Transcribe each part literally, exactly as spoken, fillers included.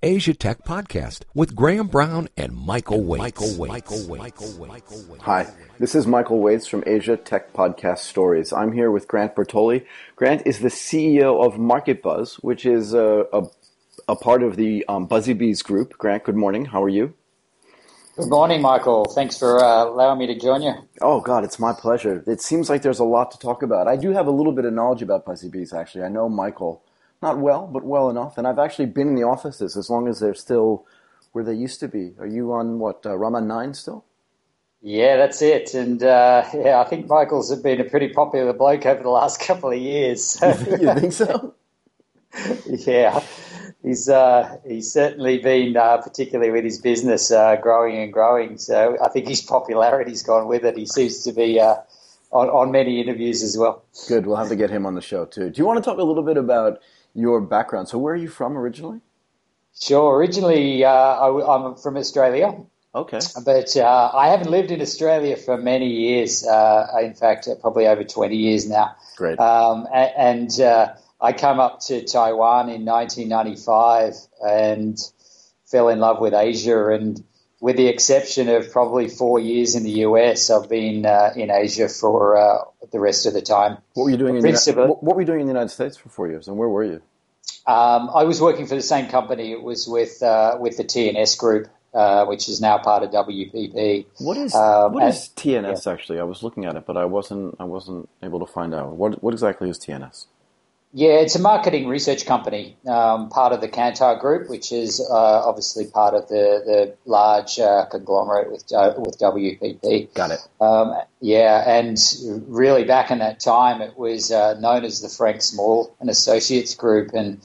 Asia Tech Podcast with Graham Brown and Michael Waits. Michael Waits. Michael Waits. Michael Waits. Hi, this is Michael Waits from Asia Tech Podcast Stories. I'm here with Grant Bertoli. Grant is the C E O of Marketbuzzz, which is a, a, a part of the um, Buzzebees group. Grant, good morning. How are you? Good morning, Michael. Thanks for uh, allowing me to join you. Oh, God, it's my pleasure. It seems like there's a lot to talk about. I do have a little bit of knowledge about Buzzebees, actually. I know Michael. Not well, but well enough. And I've actually been in the offices as long as they're still where they used to be. Are you on, what, uh, Raman nine still? Yeah, that's it. And, uh, yeah, I think Michael's been a pretty popular bloke over the last couple of years. So. You think so? Yeah. He's uh, he's certainly been, uh, particularly with his business, uh, growing and growing. So I think his popularity's gone with it. He seems to be... Uh, On, on many interviews as well. Good. We'll have to get him on the show too. Do you want to talk a little bit about your background? So where are you from originally? Sure. Originally, uh, I, I'm from Australia. Okay. But uh, I haven't lived in Australia for many years. Uh, in fact, probably over twenty years now. Great. Um, and uh, I came up to Taiwan in nineteen ninety-five and fell in love with Asia, and with the exception of probably four years in the U S, I've been uh, in Asia for uh, the rest of the time. What were you doing? In the, what, what were you doing in the United States for four years, and where were you? Um, I was working for the same company. It was with uh, with the T N S Group, uh, which is now part of W P P. What is um, what and, is T N S yeah. actually? I was looking at it, but I wasn't I wasn't able to find out. What what exactly is T N S? Yeah, it's a marketing research company, um, part of the Kantar Group, which is uh, obviously part of the the large uh, conglomerate with uh, with W P P. Got it. Um, yeah, and really back in that time, it was uh, known as the Frank Small and Associates Group, and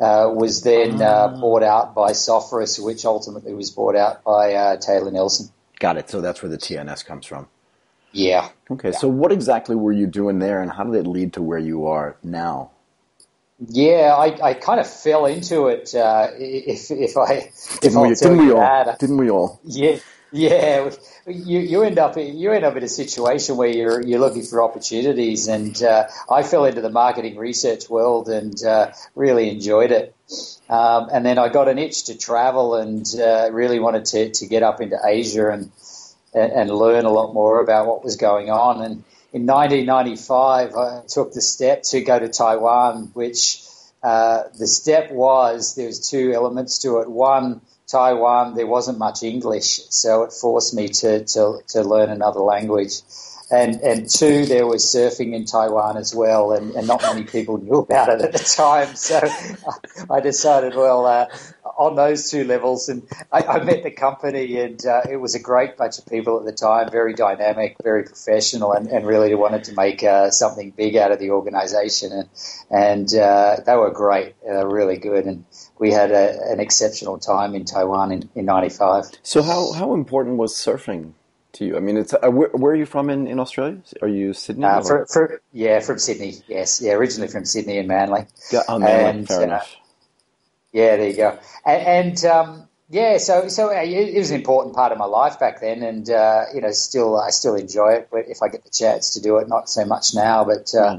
uh, was then uh, bought out by Sofres, which ultimately was bought out by uh, Taylor Nelson. Got it. So that's where the T N S comes from. Yeah. Okay. Yeah. So what exactly were you doing there, and how did it lead to where you are now? Yeah, I, I kind of fell into it. Uh, if if I didn't if we, didn't we all that, didn't we all? Yeah, yeah. You you end up you end up in a situation where you're you're looking for opportunities, and uh, I fell into the marketing research world and uh, really enjoyed it. Um, and then I got an itch to travel and uh, really wanted to, to get up into Asia and, and and learn a lot more about what was going on. And in nineteen ninety-five, I took the step to go to Taiwan, which uh, the step was, there was two elements to it. One, Taiwan, there wasn't much English, so it forced me to, to, to learn another language. And and two, there was surfing in Taiwan as well, and, and not many people knew about it at the time. So I decided, well, uh, on those two levels, and I, I met the company, and uh, it was a great bunch of people at the time, very dynamic, very professional, and, and really wanted to make uh, something big out of the organization. And, and uh, they were great, uh, really good, and we had a, an exceptional time in Taiwan in, in ninety-five. So how, how important was surfing to you? I mean, it's uh, where, where are you from in, in Australia? Are you Sydney? Uh, for, for, yeah, from Sydney, yes. Yeah, originally from Sydney and Manly. Yeah, oh, Manly, and, fair uh, enough. Yeah, there you go. And, and um, yeah, so so it was an important part of my life back then, and, uh, you know, still I still enjoy it if I get the chance to do it. Not so much now, but uh,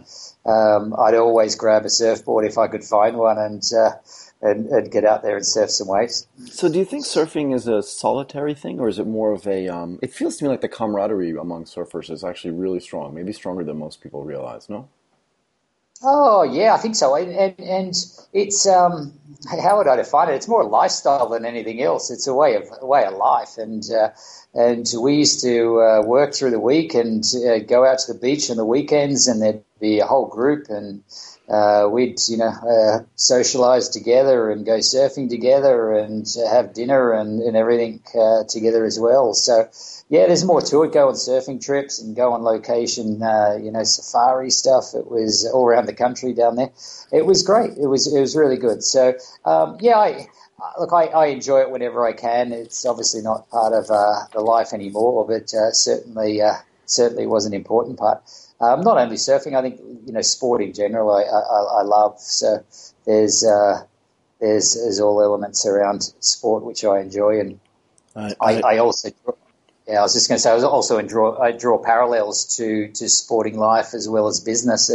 um, I'd always grab a surfboard if I could find one and, uh, and, and get out there and surf some waves. So do you think surfing is a solitary thing, or is it more of a um, – it feels to me like the camaraderie among surfers is actually really strong, maybe stronger than most people realize, no? Oh, yeah, I think so. And, and, and it's um, – how would I define it? It's more a lifestyle than anything else. It's a way of a way of life. And uh, and we used to uh, work through the week and uh, go out to the beach on the weekends, and there'd be a whole group, and uh, we'd, you know, uh, socialize together and go surfing together and have dinner and, and everything uh, together as well. So, yeah, there's more to it. Go on surfing trips and go on location, uh, you know, safari stuff. It was all around the country down there. It was great. It was it was really good. So, um, yeah, I, look, I, I enjoy it whenever I can. It's obviously not part of uh, the life anymore, but uh, certainly uh, certainly was an important part. Um, not only surfing, I think, you know, sport in general I, I, I love. So there's, uh, there's there's all elements around sport which I enjoy, and I, I, I, I also – Yeah, I was just going to say I was also in draw, I draw parallels to, to sporting life as well as business,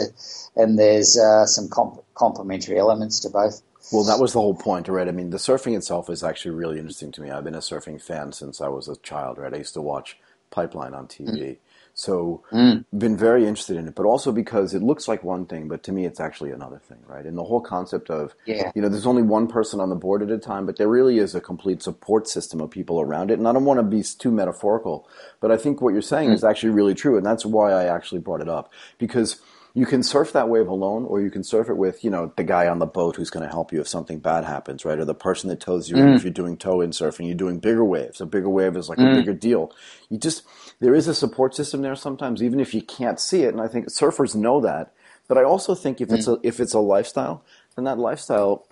and there's uh, some comp- complementary elements to both. Well, that was the whole point, right? I mean, the surfing itself is actually really interesting to me. I've been a surfing fan since I was a child, right? I used to watch Pipeline on T V. Mm. So mm. been very interested in it, but also because it looks like one thing, but to me it's actually another thing, right? And the whole concept of, yeah. you know, there's only one person on the board at a time, but there really is a complete support system of people around it. And I don't want to be too metaphorical, but I think what you're saying mm. is actually really true. And that's why I actually brought it up, because you can surf that wave alone, or you can surf it with, you know, the guy on the boat who's going to help you if something bad happens, right? Or the person that tows you mm. in. If you're doing tow-in surfing, you're doing bigger waves. A bigger wave is like mm. a bigger deal. You just, there is a support system there sometimes, even if you can't see it. And I think surfers know that. But I also think if mm. it's a, if it's a lifestyle, then that lifestyle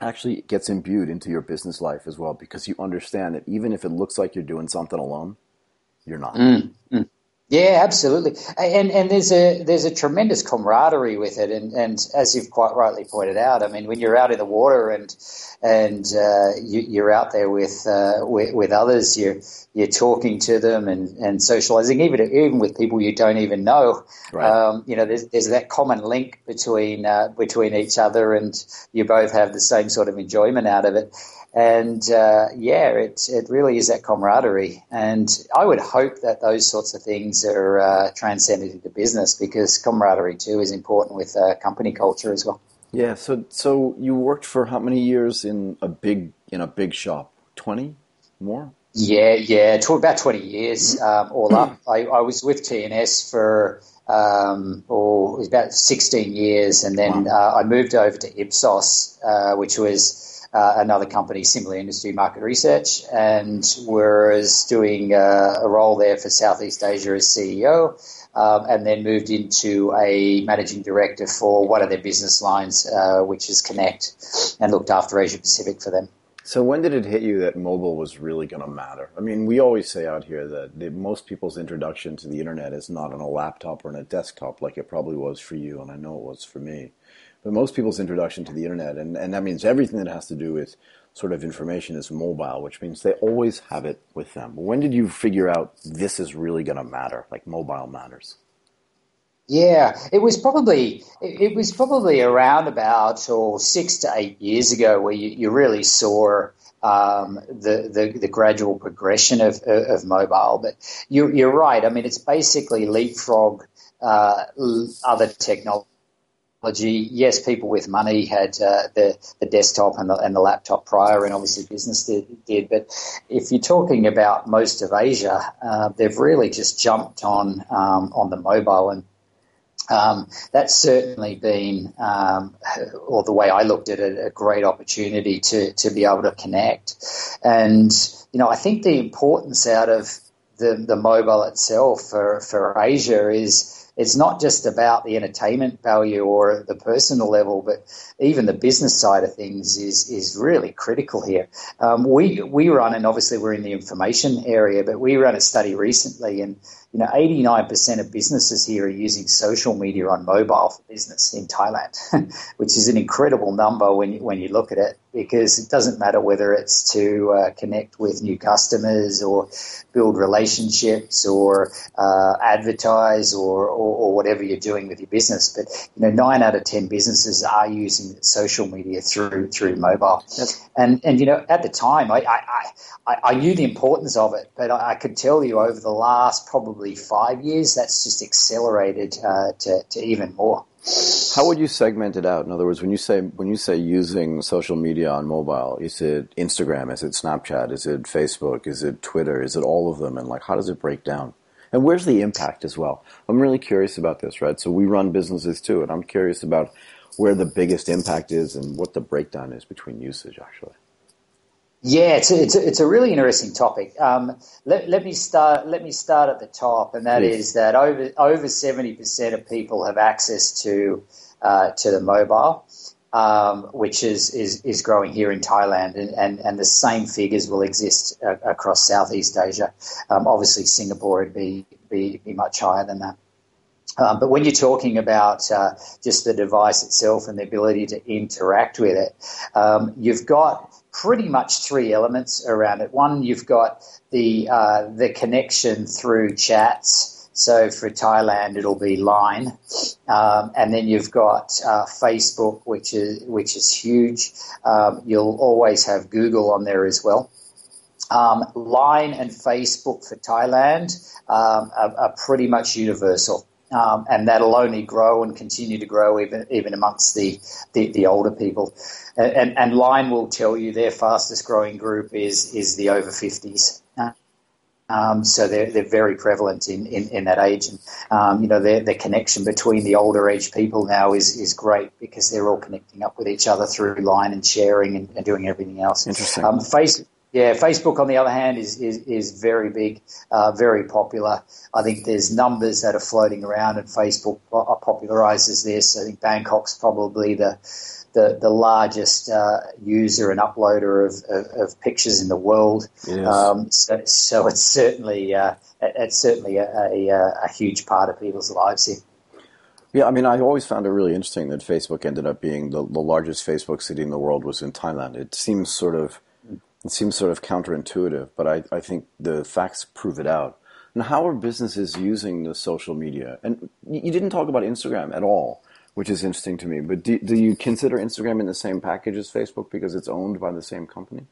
actually gets imbued into your business life as well, because you understand that even if it looks like you're doing something alone, you're not. Mm. Mm. Yeah, absolutely. And and there's a there's a tremendous camaraderie with it. And, and as you've quite rightly pointed out, I mean, when you're out in the water and and uh, you, you're out there with, uh, with with others, you're you're talking to them and, and socializing, even even with people you don't even know. Right. Um, you know, there's there's that common link between uh, between each other, and you both have the same sort of enjoyment out of it. And, uh, yeah, it, it really is that camaraderie. And I would hope that those sorts of things are uh, transcended into business, because camaraderie, too, is important with uh, company culture as well. Yeah, so so you worked for how many years in a big in a big shop? twenty more? Yeah, yeah, to about twenty years um, all up. I, I was with T N S for um, oh, it was about sixteen years, and then wow. uh, I moved over to Ipsos, uh, which was Uh, another company, similar industry, market research, and was doing uh, a role there for Southeast Asia as C E O, um, and then moved into a managing director for one of their business lines, uh, which is Connect, and looked after Asia Pacific for them. So when did it hit you that mobile was really going to matter? I mean, we always say out here that the, most people's introduction to the internet is not on a laptop or on a desktop, like it probably was for you, and I know it was for me. But most people's introduction to the internet, and, and that means everything that has to do with sort of information, is mobile, which means they always have it with them. When did you figure out this is really going to matter, like mobile matters? Yeah, it was probably it was probably around about or six to eight years ago where you, you really saw um, the, the the gradual progression of, of mobile. But you're, you're right. I mean, it's basically leapfrog uh, other technology. Yes, people with money had uh, the, the desktop and the, and the laptop prior, and obviously business did. did. But if you're talking about most of Asia, uh, they've really just jumped on um, on the mobile, and um, that's certainly been, um, or the way I looked at it, a great opportunity to, to be able to connect. And, you know, I think the importance out of the, the mobile itself for, for Asia is, it's not just about the entertainment value or the personal level, but even the business side of things is is really critical here. Um, we we run, and obviously we're in the information area, but we ran a study recently, and you know, eighty-nine percent of businesses here are using social media on mobile for business in Thailand, which is an incredible number when you, when you look at it, because it doesn't matter whether it's to uh, connect with new customers or build relationships or uh, advertise or, or or whatever you're doing with your business. But, you know, nine out of ten businesses are using social media through through mobile. And, and you know, at the time, I, I, I, I knew the importance of it, but I, I could tell you over the last probably five years, that's just accelerated uh, to, to even more. How would you segment it out? In other words, when you say when you say using social media on mobile, is it Instagram? Is it Snapchat? Is it Facebook? Is it Twitter? Is it all of them? And, like, how does it break down? And where's the impact as well? I'm really curious about this, right? So we run businesses too, and I'm curious about where the biggest impact is and what the breakdown is between usage, actually. Yeah, it's a, it's a, it's a really interesting topic. Um, let, let me start. Let me start at the top, and that Please. is that over over seventy percent of people have access to uh, to the mobile, um, which is, is is growing here in Thailand, and, and, and the same figures will exist uh, across Southeast Asia. Um, obviously, Singapore would be, be be much higher than that. Um, but when you're talking about uh, just the device itself and the ability to interact with it, um, you've got pretty much three elements around it. One, you've got the uh, the connection through chats. So for Thailand, it'll be Line, um, and then you've got uh, Facebook, which is which is huge. Um, you'll always have Google on there as well. Um, Line and Facebook for Thailand um, are, are pretty much universal, um, and that'll only grow and continue to grow even even amongst the the, the older people. And, and, and Line will tell you their fastest growing group is is the over fifties. Um, so they're, they're very prevalent in, in, in that age. And, um, you know, their, their connection between the older age people now is, is great because they're all connecting up with each other through Line and sharing and, and doing everything else. Interesting. Um, face, yeah, Facebook, on the other hand, is, is, is very big, uh, very popular. I think there's numbers that are floating around, and Facebook popularizes this. I think Bangkok's probably the the, the largest uh, user and uploader of, of, of pictures in the world. Yes. Um, so, so it's certainly uh, it's certainly a, a, a huge part of people's lives here. Yeah, I mean, I always found it really interesting that Facebook ended up being the, the largest Facebook city in the world was in Thailand. It seems sort of it seems sort of counterintuitive, but I, I think the facts prove it out. And how are businesses using the social media? And you didn't talk about Instagram at all, which is interesting to me. But do, do you consider Instagram in the same package as Facebook because it's owned by the same company?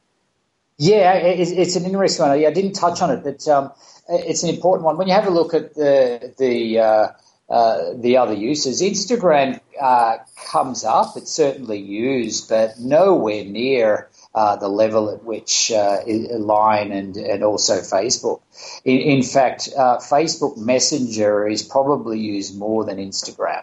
Yeah, it's, it's an interesting one. I didn't touch on it, but um, it's an important one. When you have a look at the the uh, uh, the other uses, Instagram uh, comes up. It's certainly used, but nowhere near uh, the level at which uh, Line and, and also Facebook. In, in fact, uh, Facebook Messenger is probably used more than Instagram.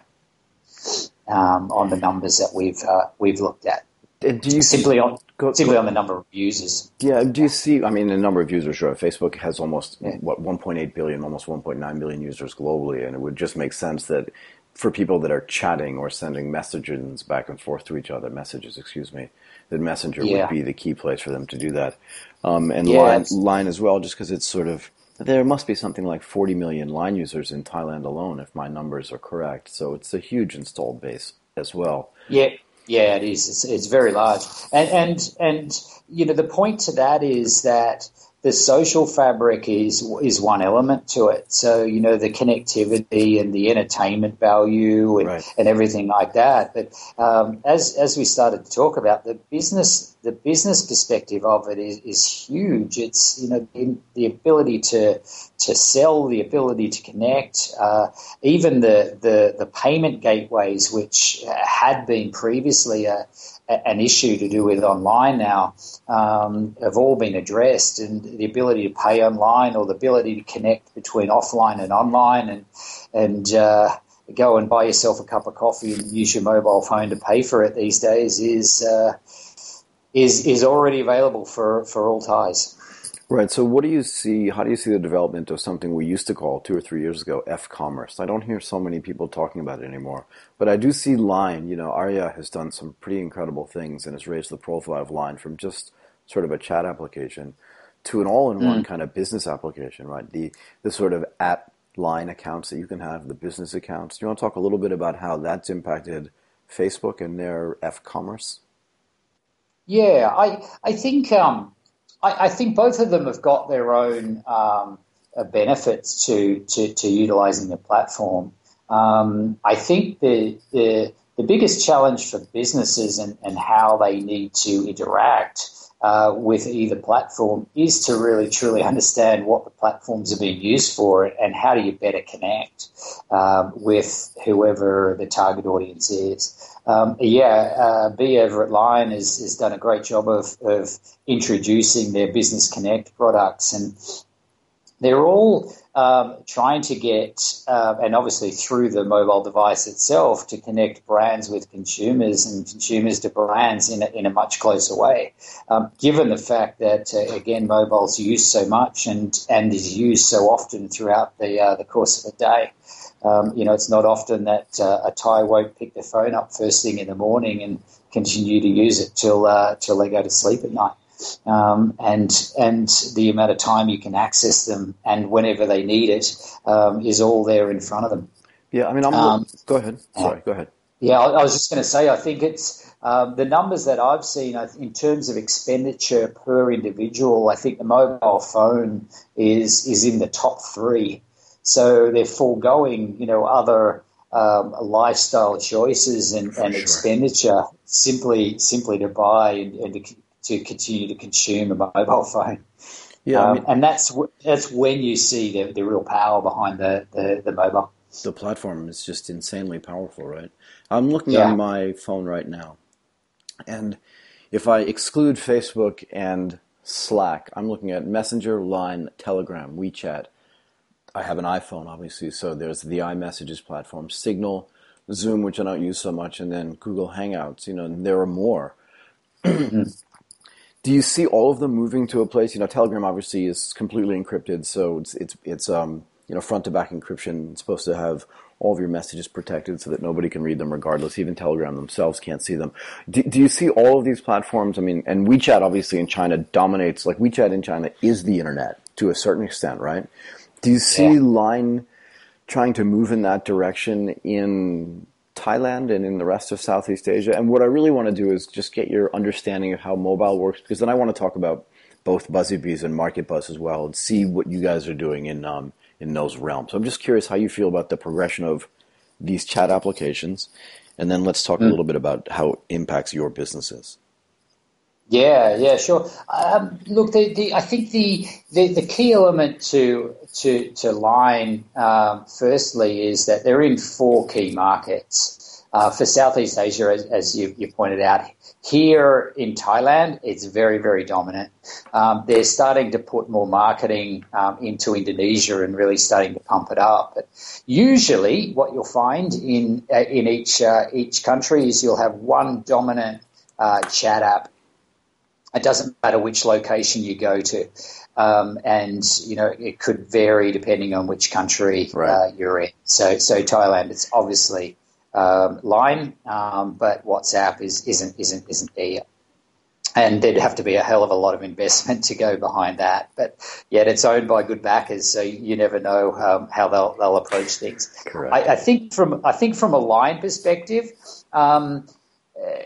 Um, on the numbers that we've uh, we've looked at, do you simply see, on go, simply go, on the number of users. Yeah, do you see? I mean, the number of users. Sure, Facebook has almost yeah. what one point eight billion, almost one point nine billion users globally, and it would just make sense that for people that are chatting or sending messages back and forth to each other, messages, excuse me, that Messenger yeah. would be the key place for them to do that, um, and yeah, Line, Line as well, just because it's sort of. There must be something like forty million Line users in Thailand alone, if my numbers are correct. So it's a huge installed base as well. Yeah, yeah, it is. It's, it's very large. And, and, and, you know, the point to that is that the social fabric is is one element to it. So, you know, the connectivity and the entertainment value and, right. and everything like that. But um, as as we started to talk about, the business the business perspective of it is, is huge. It's, you know, in the ability to to sell, the ability to connect, uh, even the, the, the payment gateways, which had been previously a an issue to do with online now um, have all been addressed, and the ability to pay online or the ability to connect between offline and online and and uh, go and buy yourself a cup of coffee and use your mobile phone to pay for it these days is uh, is is already available for, for all Thais. Right. So what do you see, how do you see the development of something we used to call two or three years ago F-commerce? I don't hear so many people talking about it anymore, but I do see Line. You know, Arya has done some pretty incredible things and has raised the profile of Line from just sort of a chat application to an all-in-one mm. kind of business application, right? The, the sort of at Line accounts that you can have, the business accounts. Do you want to talk a little bit about how that's impacted Facebook and their F-commerce? Yeah, I, I think... Um I think both of them have got their own um, benefits to, to, to utilizing the platform. Um, I think the, the the biggest challenge for businesses and, and how they need to interact uh, with either platform is to really truly understand what the platforms are being used for and how do you better connect um, with whoever the target audience is. Um, yeah, uh, B over at Line has, has done a great job of, of introducing their Business Connect products, and they're all um, trying to get, uh, and obviously through the mobile device itself, to connect brands with consumers and consumers to brands in a, in a much closer way, um, given the fact that, uh, again, mobile's used so much and, and is used so often throughout the uh, the course of a day. Um, you know, it's not often that uh, a Thai won't pick their phone up first thing in the morning and continue to use it till uh, till they go to sleep at night. Um, and and the amount of time you can access them and whenever they need it um, is all there in front of them. Yeah, I mean, I'm um, go ahead. Sorry, go ahead. Yeah, I, I was just going to say, I think it's um, the numbers that I've seen in terms of expenditure per individual. I think the mobile phone is is in the top three. So they're foregoing, you know, other um, lifestyle choices and, and sure. expenditure simply simply to buy and, and to, to continue to consume a mobile phone. Yeah, um, I mean, and that's that's when you see the, the real power behind the, the, the mobile. The platform is just insanely powerful, right? I'm looking yeah. on my phone right now, and if I exclude Facebook and Slack, I'm looking at Messenger, Line, Telegram, WeChat. I have an iPhone, obviously, so there's the iMessages platform, Signal, Zoom, which I don't use so much, and then Google Hangouts. You know, there are more. Do you see all of them moving to a place? You know, Telegram obviously is completely encrypted, so it's it's it's um you know front to back encryption. It's supposed to have all of your messages protected so that nobody can read them, regardless. Even Telegram themselves can't see them. Do, do you see all of these platforms? I mean, and WeChat obviously in China dominates. Like WeChat in China is the internet to a certain extent, right? Do you see yeah. Line trying to move in that direction in Thailand and in the rest of Southeast Asia? And what I really want to do is just get your understanding of how mobile works, because then I want to talk about both Buzzebees and Marketbuzzz as well and see what you guys are doing in um, in those realms. So I'm just curious how you feel about the progression of these chat applications, and then let's talk mm. a little bit about how it impacts your businesses. Yeah, yeah, sure. Um, look, the, the, I think the, the, the key element to to to Line, um, firstly, is that they're in four key markets. Uh, for Southeast Asia, as, as you, you pointed out, here in Thailand, it's very, very dominant. Um, they're starting to put more marketing um, into Indonesia and really starting to pump it up. But usually, what you'll find in uh, in each uh, each country is you'll have one dominant uh, chat app. It doesn't matter which location you go to, um, and you know it could vary depending on which country right. uh, you're in. So, so Thailand, it's obviously um, Line, um, but WhatsApp is isn't isn't isn't there yet. And there'd have to be a hell of a lot of investment to go behind that. But yet it's owned by good backers, so you never know um, how they'll they'll approach things. Correct. I, I think from I think from a Line perspective. Um, uh,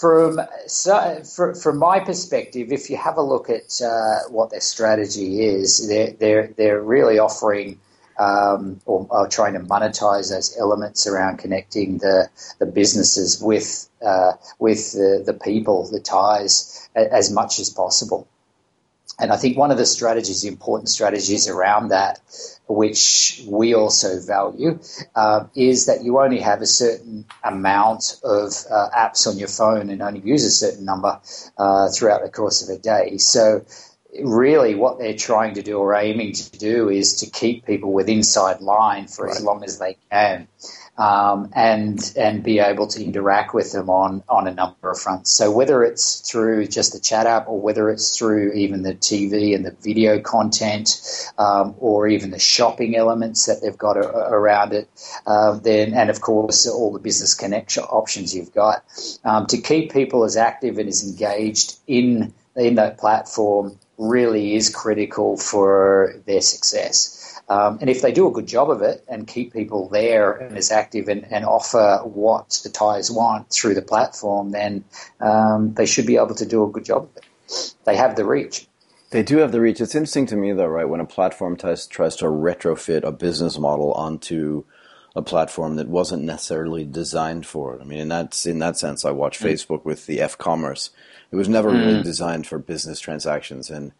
From so, for, from my perspective, if you have a look at uh, what their strategy is, they're they're, they're really offering um, or, or trying to monetize those elements around connecting the, the businesses with uh, with the, the people, the ties, a, as much as possible. And I think one of the strategies, important strategies around that, which we also value, uh, is that you only have a certain amount of uh, apps on your phone and only use a certain number uh, throughout the course of a day. So really what they're trying to do or aiming to do is to keep people with inside Line for right. as long as they can. Um, and and be able to interact with them on, on a number of fronts. So whether it's through just the chat app or whether it's through even the T V and the video content um, or even the shopping elements that they've got a, around it, uh, then and, of course, all the business connection options you've got, um, to keep people as active and as engaged in in that platform really is critical for their success. Um, and if they do a good job of it and keep people there and as active and, and offer what the ties want through the platform, then um, they should be able to do a good job of it. They have the reach. They do have the reach. It's interesting to me, though, right, when a platform tries, tries to retrofit a business model onto a platform that wasn't necessarily designed for it. I mean, in that, in that sense, I watch mm. Facebook with the F-commerce. It was never mm. really designed for business transactions, and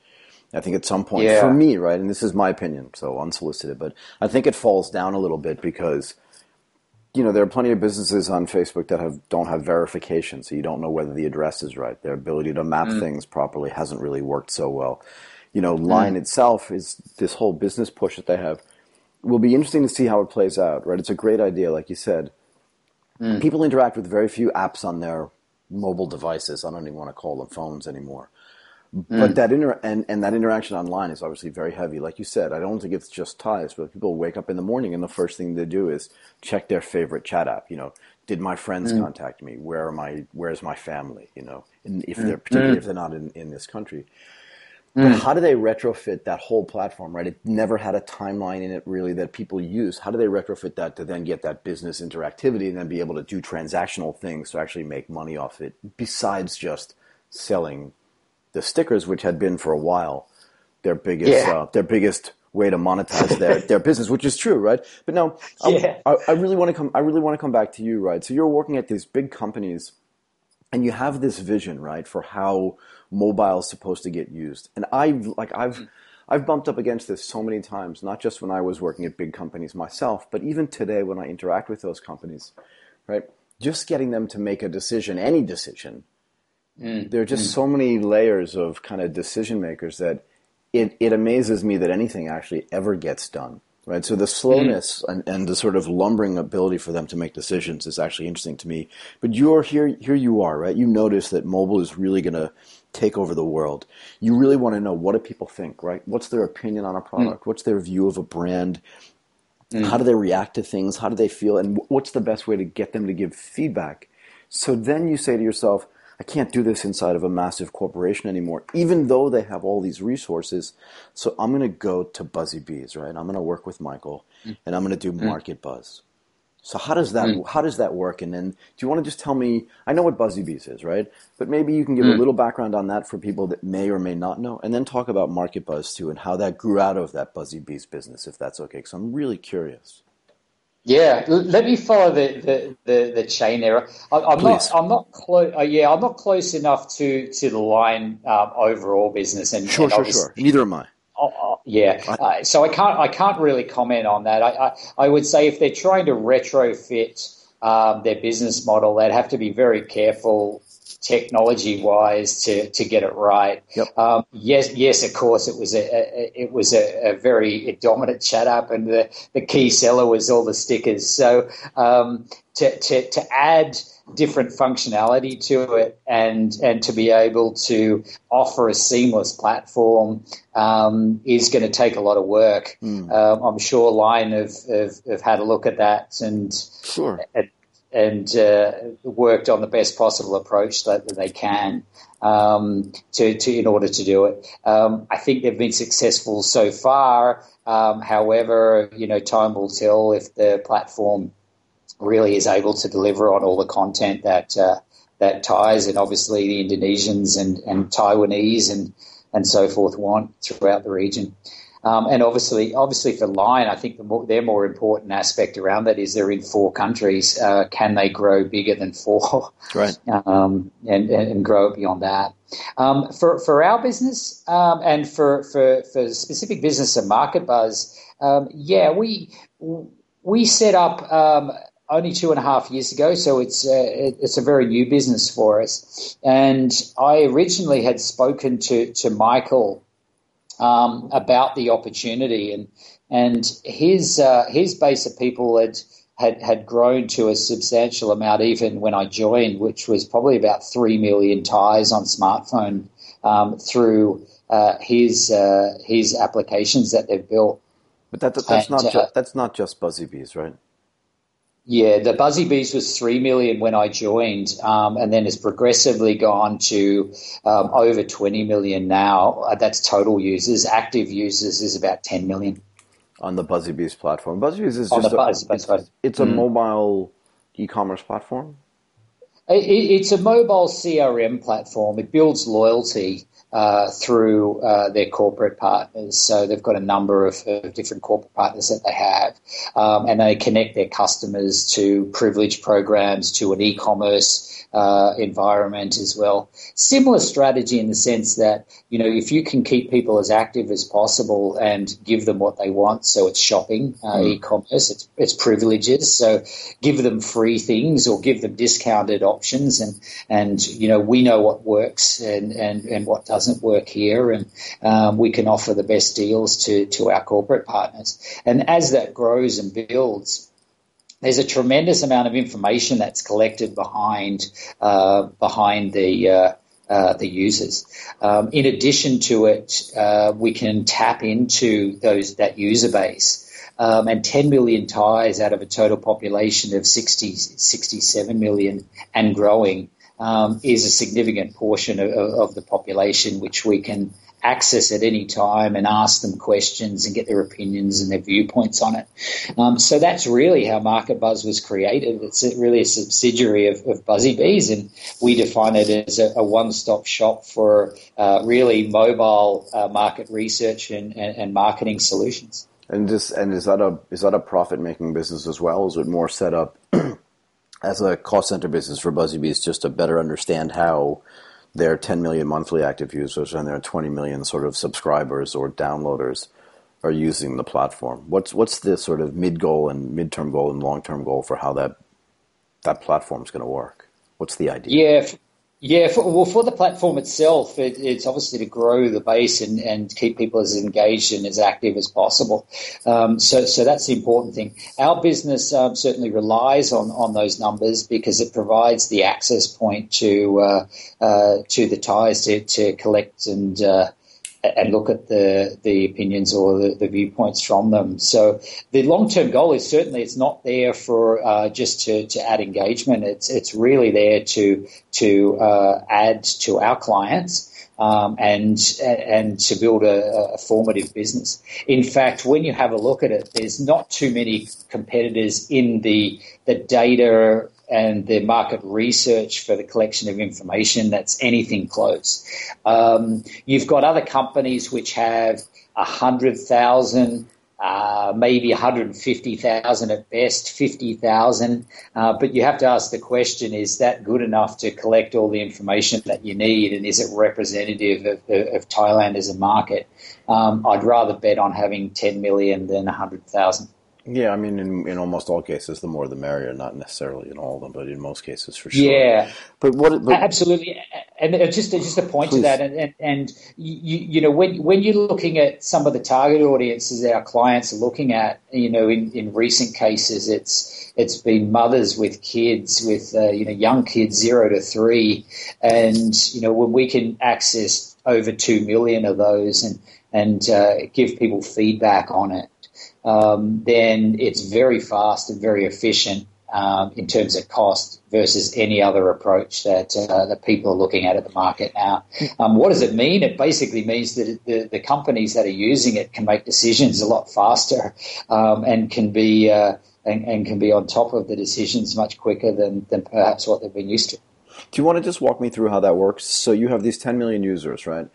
I think at some point, yeah. for me, right, and this is my opinion, so unsolicited, but I think it falls down a little bit because, you know, there are plenty of businesses on Facebook that have don't have verification, so you don't know whether the address is right. Their ability to map mm. things properly hasn't really worked so well. You know, Line mm. itself is this whole business push that they have. It will be interesting to see how it plays out, right? It's a great idea, like you said. Mm. People interact with very few apps on their mobile devices. I don't even want to call them phones anymore. But mm. that inter- and, and that interaction online is obviously very heavy. Like you said, I don't think it's just ties, but people wake up in the morning and the first thing they do is check their favorite chat app. You know, did my friends mm. contact me? Where am I? Where's my family? You know, and if they're particularly mm. if they're not in, in this country. Mm. But how do they retrofit that whole platform, right? It never had a timeline in it really that people use. How do they retrofit that to then get that business interactivity and then be able to do transactional things to actually make money off it besides just selling the stickers, which had been for a while their biggest yeah. uh, their biggest way to monetize their, their business, which is true, right? But now, yeah. I, I really want to come. I really want to come back to you, right? So you're working at these big companies, and you have this vision, right, for how mobile is supposed to get used. And I've like I've I've bumped up against this so many times, not just when I was working at big companies myself, but even today when I interact with those companies, right? Just getting them to make a decision, any decision. Mm. There are just mm. so many layers of kind of decision makers that it, it amazes me that anything actually ever gets done, right? So the slowness mm. and, and the sort of lumbering ability for them to make decisions is actually interesting to me. But you're here, here you are, right? You notice that mobile is really going to take over the world. You really want to know, what do people think, right? What's their opinion on a product? Mm. What's their view of a brand? Mm. How do they react to things? How do they feel? And what's the best way to get them to give feedback? So then you say to yourself, I can't do this inside of a massive corporation anymore, even though they have all these resources. So I'm going to go to Buzzebees, right? I'm going to work with Michael, mm. and I'm going to do Marketbuzzz. So how does that mm. how does that work? And then do you want to just tell me, I know what Buzzebees is, right? But maybe you can give mm. a little background on that for people that may or may not know, and then talk about Marketbuzzz too and how that grew out of that Buzzebees business, if that's okay, because I'm really curious. Yeah, let me follow the, the, the, the chain there. I, I'm Please. not I'm not close. Uh, yeah, I'm not close enough to to the Line um, overall business. And sure, and sure, sure. Neither am I. Oh, oh, yeah, uh, so I can't I can't really comment on that. I I, I would say if they're trying to retrofit um, their business model, they'd have to be very careful technology-wise to, to get it right. Yep. Um, yes, yes, of course, it was a, a it was a, a very dominant chat app, and the, the key seller was all the stickers. So um, to, to to add different functionality to it, and and to be able to offer a seamless platform um, is going to take a lot of work. Mm. Um, I'm sure Line have, have, have had a look at that and sure. and, and uh, worked on the best possible approach that, that they can um, to, to in order to do it. Um, I think they've been successful so far. Um, however, you know, time will tell if the platform really is able to deliver on all the content that uh, that Thais and obviously the Indonesians and, and Taiwanese and, and so forth want throughout the region. Um, and obviously, obviously for Line, I think the more, their more important aspect around that is they're in four countries. Uh, can they grow bigger than four? Right. Um, and, and grow beyond that. Um, for for our business um, and for for for specific business and Marketbuzzz, um, yeah, we we set up. Um, Only two and a half years ago, so it's a, it's a very new business for us. And I originally had spoken to to Michael um, about the opportunity, and and his uh, his base of people had, had had grown to a substantial amount even when I joined, which was probably about three million Thais on smartphone um, through uh, his uh, his applications that they've built. But that, that's and, not uh, ju- that's not just Buzzebees, right? Yeah, the Buzzebees was three million when I joined, um, and then it's progressively gone to um, over twenty million now. Uh, that's total users. Active users is about ten million on the Buzzebees platform. Buzzebees is on just the Buzz, a, Buzz, it's, Buzz. it's a mm. mobile e-commerce platform. It, it's a mobile C R M platform. It builds loyalty uh, through uh, their corporate partners. So they've got a number of, of different corporate partners that they have, um, and they connect their customers to privilege programs, to an e-commerce uh, environment as well. Similar strategy in the sense that, you know, if you can keep people as active as possible and give them what they want, so it's shopping, uh, mm. e-commerce, it's, it's privileges, so give them free things or give them discounted options, and, and you know, we know what works and, and, and what doesn't. doesn't work here, and um, we can offer the best deals to, to our corporate partners. And as that grows and builds, there's a tremendous amount of information that's collected behind uh, behind the uh, uh, the users. Um, in addition to it, uh, we can tap into those that user base. Um, and ten million Thais out of a total population of sixty, sixty-seven million and growing. Um, is a significant portion of, of the population, which we can access at any time and ask them questions and get their opinions and their viewpoints on it. Um, so that's really how Marketbuzzz was created. It's really a subsidiary of, of Buzzebees, and we define it as a, a one-stop shop for uh, really mobile uh, market research and, and, and marketing solutions. And this, and is that a is that a profit-making business as well? Is it more set up as a cost center business for Buzzebees just to better understand how their ten million monthly active users and their twenty million sort of subscribers or downloaders are using the platform? What's what's the sort of mid-goal and mid-term goal and long-term goal for how that that platform's going to work? What's the idea? Yeah. Yeah, for, well, for the platform itself, it, it's obviously to grow the base and, and keep people as engaged and as active as possible. Um, so, so that's the important thing. Our business um, certainly relies on, on those numbers because it provides the access point to uh, uh, to the ties to, to collect and uh, and look at the the opinions or the, the viewpoints from them. So the long-term goal is certainly it's not there for uh, just to, to add engagement. It's it's really there to to uh, add to our clients um, and and to build a, a formative business. In fact, when you have a look at it, there's not too many competitors in the the data and the market research for the collection of information that's anything close. Um, you've got other companies which have one hundred thousand, uh, maybe one hundred fifty thousand at best, fifty thousand. Uh, but you have to ask the question, is that good enough to collect all the information that you need, and is it representative of, of Thailand as a market? Um, I'd rather bet on having ten million than one hundred thousand. Yeah, I mean, in, in almost all cases, the more the merrier. Not necessarily in all of them, but in most cases, for sure. Yeah, but what? But, absolutely, and just just a point please. to that, and and, and you, you know, when when you're looking at some of the target audiences that our clients are looking at, you know, in, in recent cases, it's it's been mothers with kids, with uh, you know, young kids, zero to three, and you know, when we can access over two million of those and and uh, give people feedback on it. Um, then it's very fast and very efficient um, in terms of cost versus any other approach that uh, that people are looking at at the market now. Um, what does it mean? It basically means that the, the companies that are using it can make decisions a lot faster um, and can be uh, and, and can be on top of the decisions much quicker than, than perhaps what they've been used to. Do you want to just walk me through how that works? So you have these ten million users, right?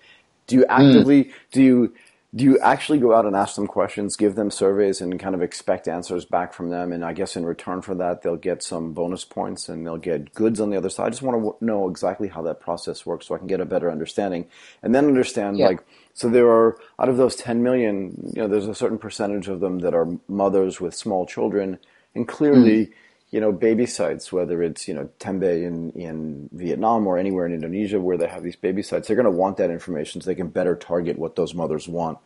Do you actively mm. do you Do you actually go out and ask them questions, give them surveys, and kind of expect answers back from them? And I guess in return for that, they'll get some bonus points and they'll get goods on the other side. I just want to know exactly how that process works so I can get a better understanding. And then understand, yeah. like, so there are, out of those ten million, you know, there's a certain percentage of them that are mothers with small children. And clearly, mm. you know, baby sites, whether it's, you know, Tembe in, in Vietnam or anywhere in Indonesia where they have these baby sites, they're going to want that information so they can better target what those mothers want.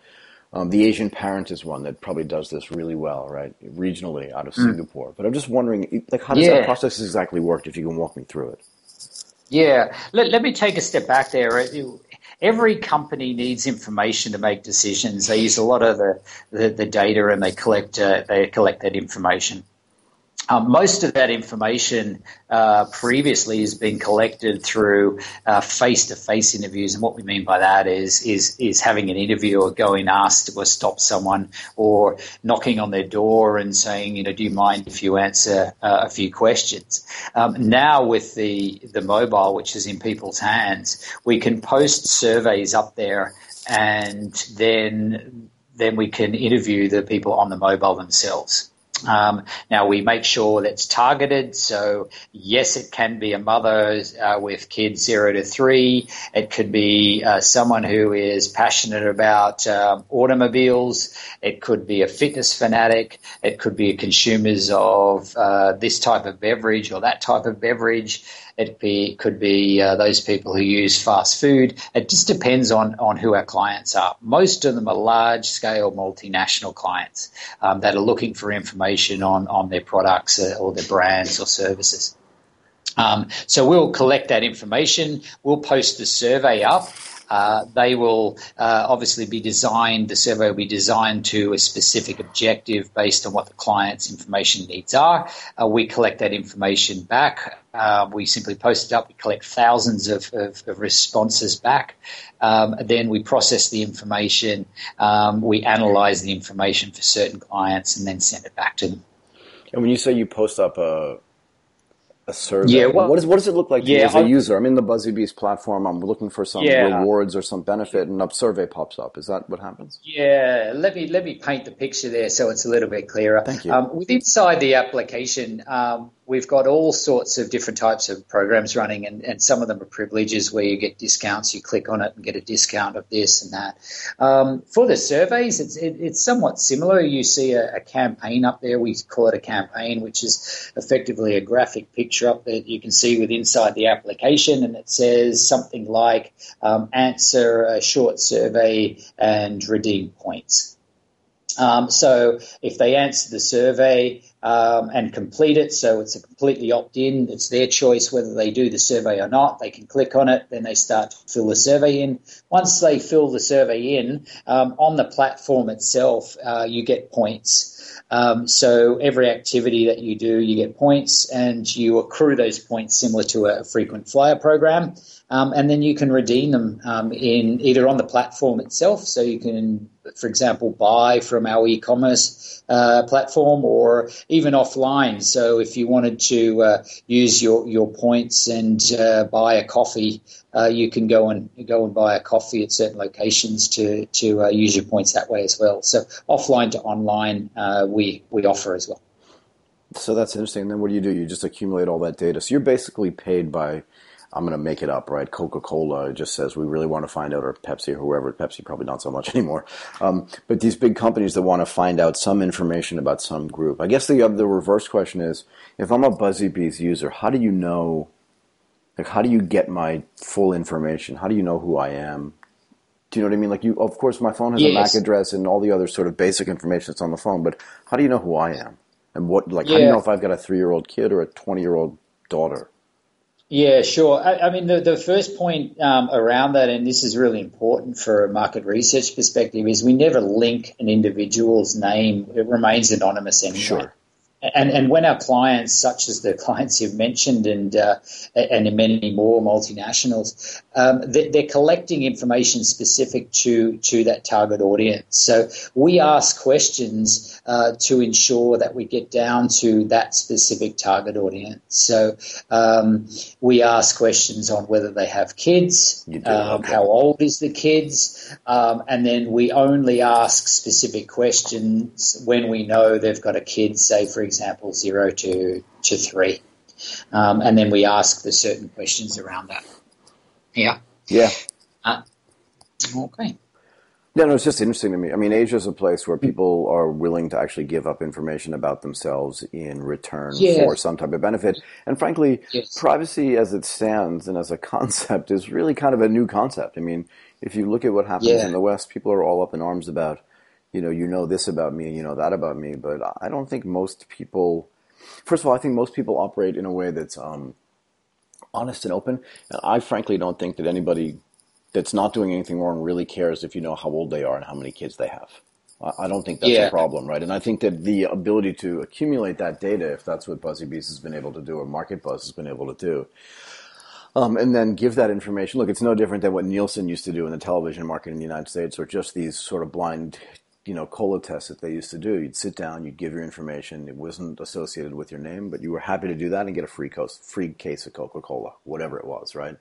Um, the Asian Parent is one that probably does this really well, right, regionally out of mm. Singapore. But I'm just wondering, like, how does yeah. that process exactly work, if you can walk me through it? Yeah. Let, let me take a step back there. Every company needs information to make decisions. They use a lot of the, the, the data and they collect uh, they collect that information. Um, most of that information uh, previously has been collected through uh, face-to-face interviews, and what we mean by that is is is having an interview or going asked or stop someone or knocking on their door and saying, you know, do you mind if you answer uh, a few questions? Um, now with the the mobile, which is in people's hands, we can post surveys up there, and then then we can interview the people on the mobile themselves. Um, now, we make sure that's targeted. So, yes, it can be a mother uh, with kids zero to three. It could be uh, someone who is passionate about um, automobiles. It could be a fitness fanatic. It could be consumers of uh, this type of beverage or that type of beverage. It be, could be uh, those people who use fast food. It just depends on, on who our clients are. Most of them are large-scale multinational clients um, that are looking for information on, on their products or their brands or services. Um, so we'll collect that information. We'll post the survey up. Uh, they will uh, obviously be designed, the survey will be designed to a specific objective based on what the client's information needs are. Uh, we collect that information back. Uh, we simply post it up. We collect thousands of, of, of responses back. Um, then we process the information. Um, we analyze the information for certain clients and then send it back to them. And when you say you post up a a survey, yeah, well, what, is, what does it look like to yeah, you as a I'm, user? I'm in the Buzzebees platform. I'm looking for some yeah. rewards or some benefit, and a survey pops up. Is that what happens? Yeah, let me let me paint the picture there so it's a little bit clearer. Thank you. Um, with inside the application, um, we've got all sorts of different types of programs running, and, and some of them are privileges where you get discounts. You click on it and get a discount of this and that. Um, for the surveys, it's it, it's somewhat similar. You see a, a campaign up there. We call it a campaign, which is effectively a graphic picture up that you can see with inside the application, and it says something like um, answer a short survey and redeem points. Um, so if they answer the survey um, and complete it, so it's a completely opt-in, it's their choice whether they do the survey or not. They can click on it, then they start to fill the survey in. Once they fill the survey in, um, on the platform itself, uh, you get points. Um, so every activity that you do, you get points, and you accrue those points similar to a frequent flyer program. Um, and then you can redeem them um, in either on the platform itself, so you can, for example, buy from our e-commerce uh, platform, or even offline. So if you wanted to uh, use your, your points and uh, buy a coffee, uh, you can go and go and buy a coffee at certain locations to to uh, use your points that way as well. So offline to online, uh, we we offer as well. So that's interesting. And then what do you do? You just accumulate all that data. So you're basically paid by, I'm going to make it up, right? Coca-Cola just says, we really want to find out, or Pepsi, or whoever. Pepsi probably not so much anymore. Um, but these big companies that want to find out some information about some group. I guess the uh, the reverse question is, if I'm a Buzzebees user, how do you know, like, how do you get my full information? How do you know who I am? Do you know what I mean? Like, you, of course, my phone has yes. a M A C address and all the other sort of basic information that's on the phone, but how do you know who I am? And what, like, yeah. how do you know if I've got a three-year-old kid or a twenty-year-old daughter? Yeah, sure. I, I mean, the, the first point um, around that, and this is really important for a market research perspective, is we never link an individual's name. It remains anonymous anyway. Sure. And and when our clients, such as the clients you've mentioned, and uh, and many more multinationals, um, they, they're collecting information specific to to that target audience. So we ask questions uh, to ensure that we get down to that specific target audience. So um, we ask questions on whether they have kids, um, how old is the kids, um, and then we only ask specific questions when we know they've got a kid, say, for example, zero to, to three. Um, and then we ask the certain questions around that. Yeah. Yeah. Uh, okay. Yeah, no, it's just interesting to me. I mean, Asia is a place where people are willing to actually give up information about themselves in return yeah. for some type of benefit. And frankly, yes. privacy as it stands and as a concept is really kind of a new concept. I mean, if you look at what happens yeah. in the West, people are all up in arms about, you know, you know this about me, you know that about me, but I don't think most people, first of all, I think most people operate in a way that's um, honest and open. And I frankly don't think that anybody that's not doing anything wrong really cares if you know how old they are and how many kids they have. I don't think that's yeah. a problem, right? And I think that the ability to accumulate that data, if that's what Buzzebees has been able to do or Marketbuzzz has been able to do, Um, and then give that information. Look, it's no different than what Nielsen used to do in the television market in the United States, or just these sort of blind, you know, cola tests that they used to do. You'd sit down, you'd give your information. It wasn't associated with your name, but you were happy to do that and get a free case, free case of Coca-Cola, whatever it was, right?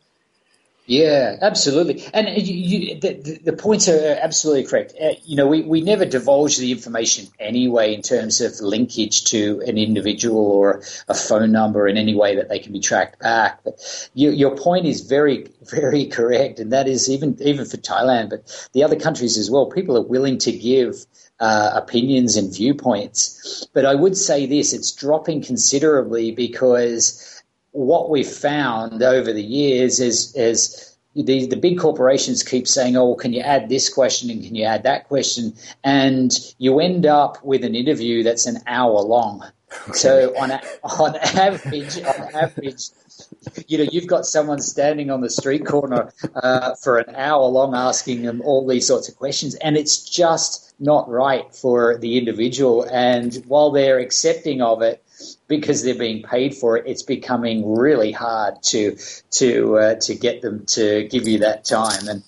Yeah, absolutely. And you, you, the, the points are absolutely correct. Uh, you know, we, we never divulge the information anyway in terms of linkage to an individual or a phone number in any way that they can be tracked back. But you, your point is very, very correct, and that is even even for Thailand, but the other countries as well, people are willing to give Uh, opinions and viewpoints. But I would say this, it's dropping considerably, because what we've found over the years is is the, the big corporations keep saying, oh, can you add this question and can you add that question? And you end up with an interview that's an hour long. Okay. So on on average, on average, you know, you've got someone standing on the street corner uh, for an hour long asking them all these sorts of questions, and it's just not right for the individual. And while they're accepting of it because they're being paid for it, it's becoming really hard to to uh, to get them to give you that time. And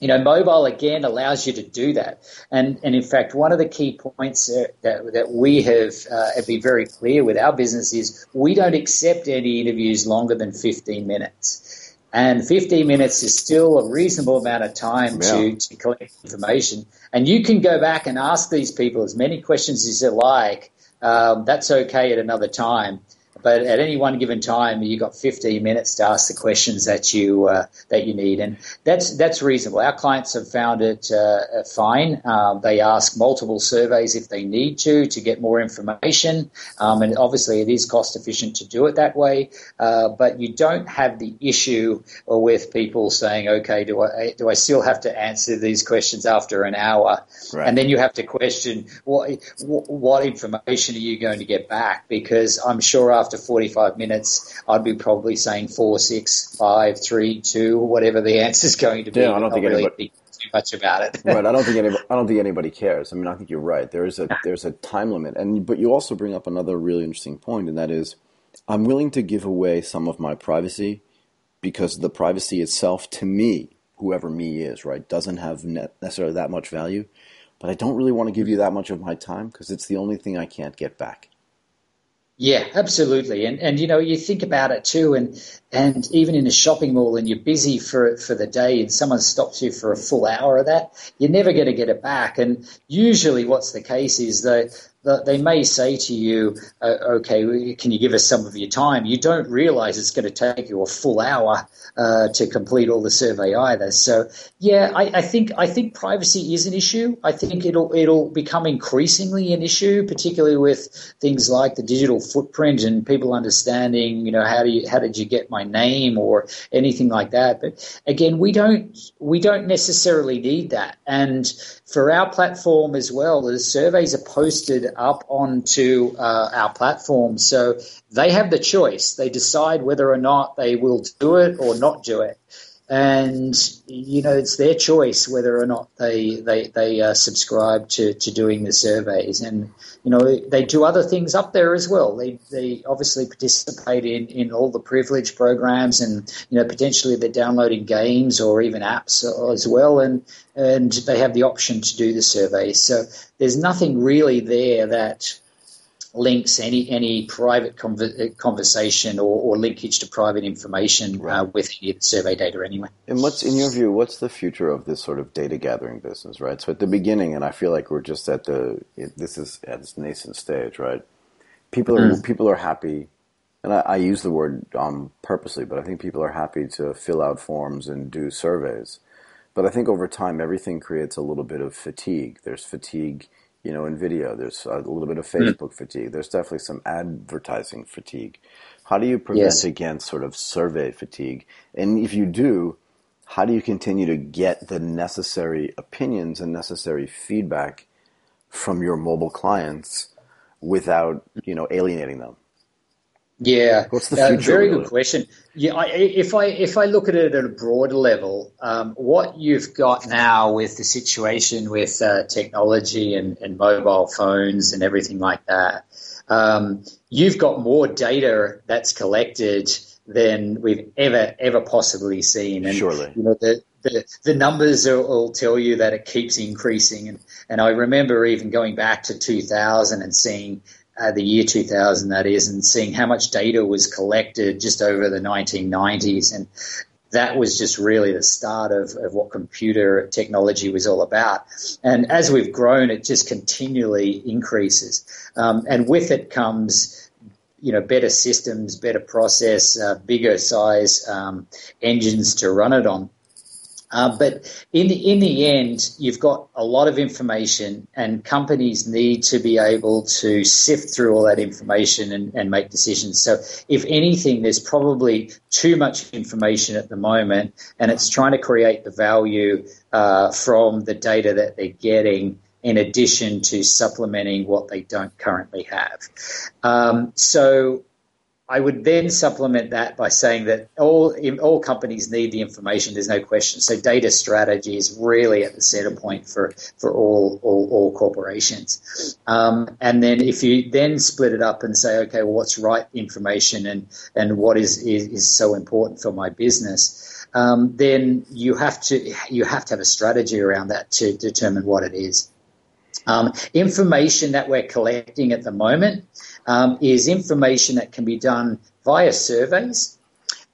you know, mobile, again, allows you to do that. And and in fact, one of the key points that, that we have uh, have been very clear with our business is we don't accept any interviews longer than fifteen minutes. And fifteen minutes is still a reasonable amount of time yeah. to, to collect information. And you can go back and ask these people as many questions as you like. Um, that's okay at another time. But at any one given time, you got fifteen minutes to ask the questions that you uh, that you need, and that's that's reasonable. Our clients have found it uh, fine. Um, they ask multiple surveys if they need to to get more information, um, and obviously it is cost efficient to do it that way. Uh, but you don't have the issue with people saying, "Okay, do I do I still have to answer these questions after an hour?" Right. And then you have to question what what information are you going to get back, because I'm sure after forty-five minutes, I'd be probably saying four, six, five, three, two, whatever the answer is going to be. Yeah, I don't think really anybody too much about it. Right. I don't think anybody, I don't think anybody cares. I mean, I think you're right. There is a there's a time limit, and but you also bring up another really interesting point, and that is, I'm willing to give away some of my privacy because the privacy itself, to me, whoever me is, right, doesn't have necessarily that much value. But I don't really want to give you that much of my time because it's the only thing I can't get back. Yeah, absolutely. And, and, you know, you think about it too, and, and even in a shopping mall, and you're busy for for the day and someone stops you for a full hour of that, you're never going to get it back. And usually what's the case is that they may say to you, uh, okay, can you give us some of your time? You don't realize it's going to take you a full hour uh, to complete all the survey either. So, yeah, I, I think I think privacy is an issue. I think it'll it'll become increasingly an issue, particularly with things like the digital footprint and people understanding, you know, how do you, how did you get my name or anything like that. But again, we don't we don't necessarily need that. And for our platform as well, the surveys are posted up onto uh, our platform, so they have the choice. They decide whether or not they will do it or not do it, and you know it's their choice whether or not they they they uh, subscribe to to doing the surveys. And you know they do other things up there as well. They they obviously participate in in all the privilege programs, and you know potentially they're downloading games or even apps as well, and and they have the option to do the surveys. So there's nothing really there that links any any private conver- conversation or, or linkage to private information right. uh, with the survey data anyway. And what's, in your view, what's the future of this sort of data gathering business, right? So at the beginning, and I feel like we're just at the, it, this is at this nascent stage, right? People are, mm. people are happy, and I, I use the word um, purposely, but I think people are happy to fill out forms and do surveys. But I think over time, everything creates a little bit of fatigue. There's fatigue, you know, in video. There's a little bit of Facebook mm. fatigue. There's definitely some advertising fatigue. How do you prevent yes. against sort of survey fatigue? And if you do, how do you continue to get the necessary opinions and necessary feedback from your mobile clients without, you know, alienating them? Yeah, what's the future? Uh, very good question. Yeah, I, if I if I look at it at a broader level, um, what you've got now with the situation with uh, technology and, and mobile phones and everything like that, um, you've got more data that's collected than we've ever ever possibly seen. And, surely, you know, the, the the numbers will tell you that it keeps increasing. And and I remember even going back to two thousand and seeing. Uh, the year two thousand, that is, and seeing how much data was collected just over the nineteen nineties. And that was just really the start of, of what computer technology was all about. And as we've grown, it just continually increases. Um, and with it comes, you know, better systems, better process, uh, bigger size um, engines to run it on. Uh, but in the, in the end, you've got a lot of information, and companies need to be able to sift through all that information and, and make decisions. So if anything, there's probably too much information at the moment, and it's trying to create the value uh, from the data that they're getting in addition to supplementing what they don't currently have. Um, so I would then supplement that by saying that all all companies need the information. There's no question. So data strategy is really at the center point for for all all, all corporations. Um, and then if you then split it up and say, okay, well, what's right information and and what is is, is so important for my business, um, then you have to you have to have a strategy around that to determine what it is. Um, information that we're collecting at the moment um, is information that can be done via surveys.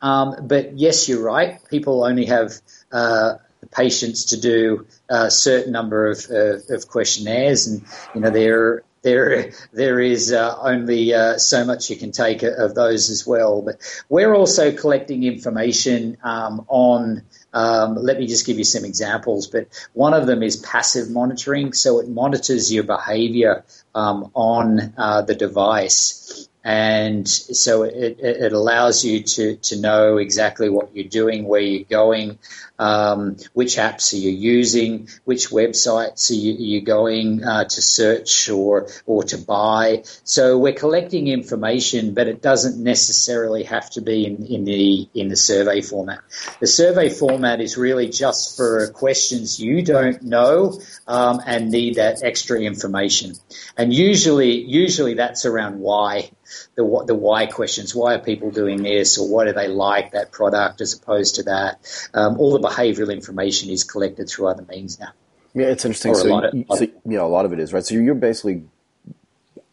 Um, but yes, you're right. People only have uh, patience to do a certain number of, of, of questionnaires, and you know there there there is uh, only uh, so much you can take of those as well. But we're also collecting information um, on. Um, let me just give you some examples, but one of them is passive monitoring. So it monitors your behavior um, on uh, the device. And so it, it allows you to, to know exactly what you're doing, where you're going, um, which apps are you using, which websites are you, you going uh, to search or or to buy. So we're collecting information, but it doesn't necessarily have to be in, in the in the survey format. The survey format is really just for questions you don't know um, and need that extra information. And usually, usually that's around why. The what the why questions. Why are people doing this, or why do they like that product as opposed to that? Um, all the behavioural information is collected through other means now. Yeah, it's interesting. So, of, you, so yeah, a lot of it is right. So you're basically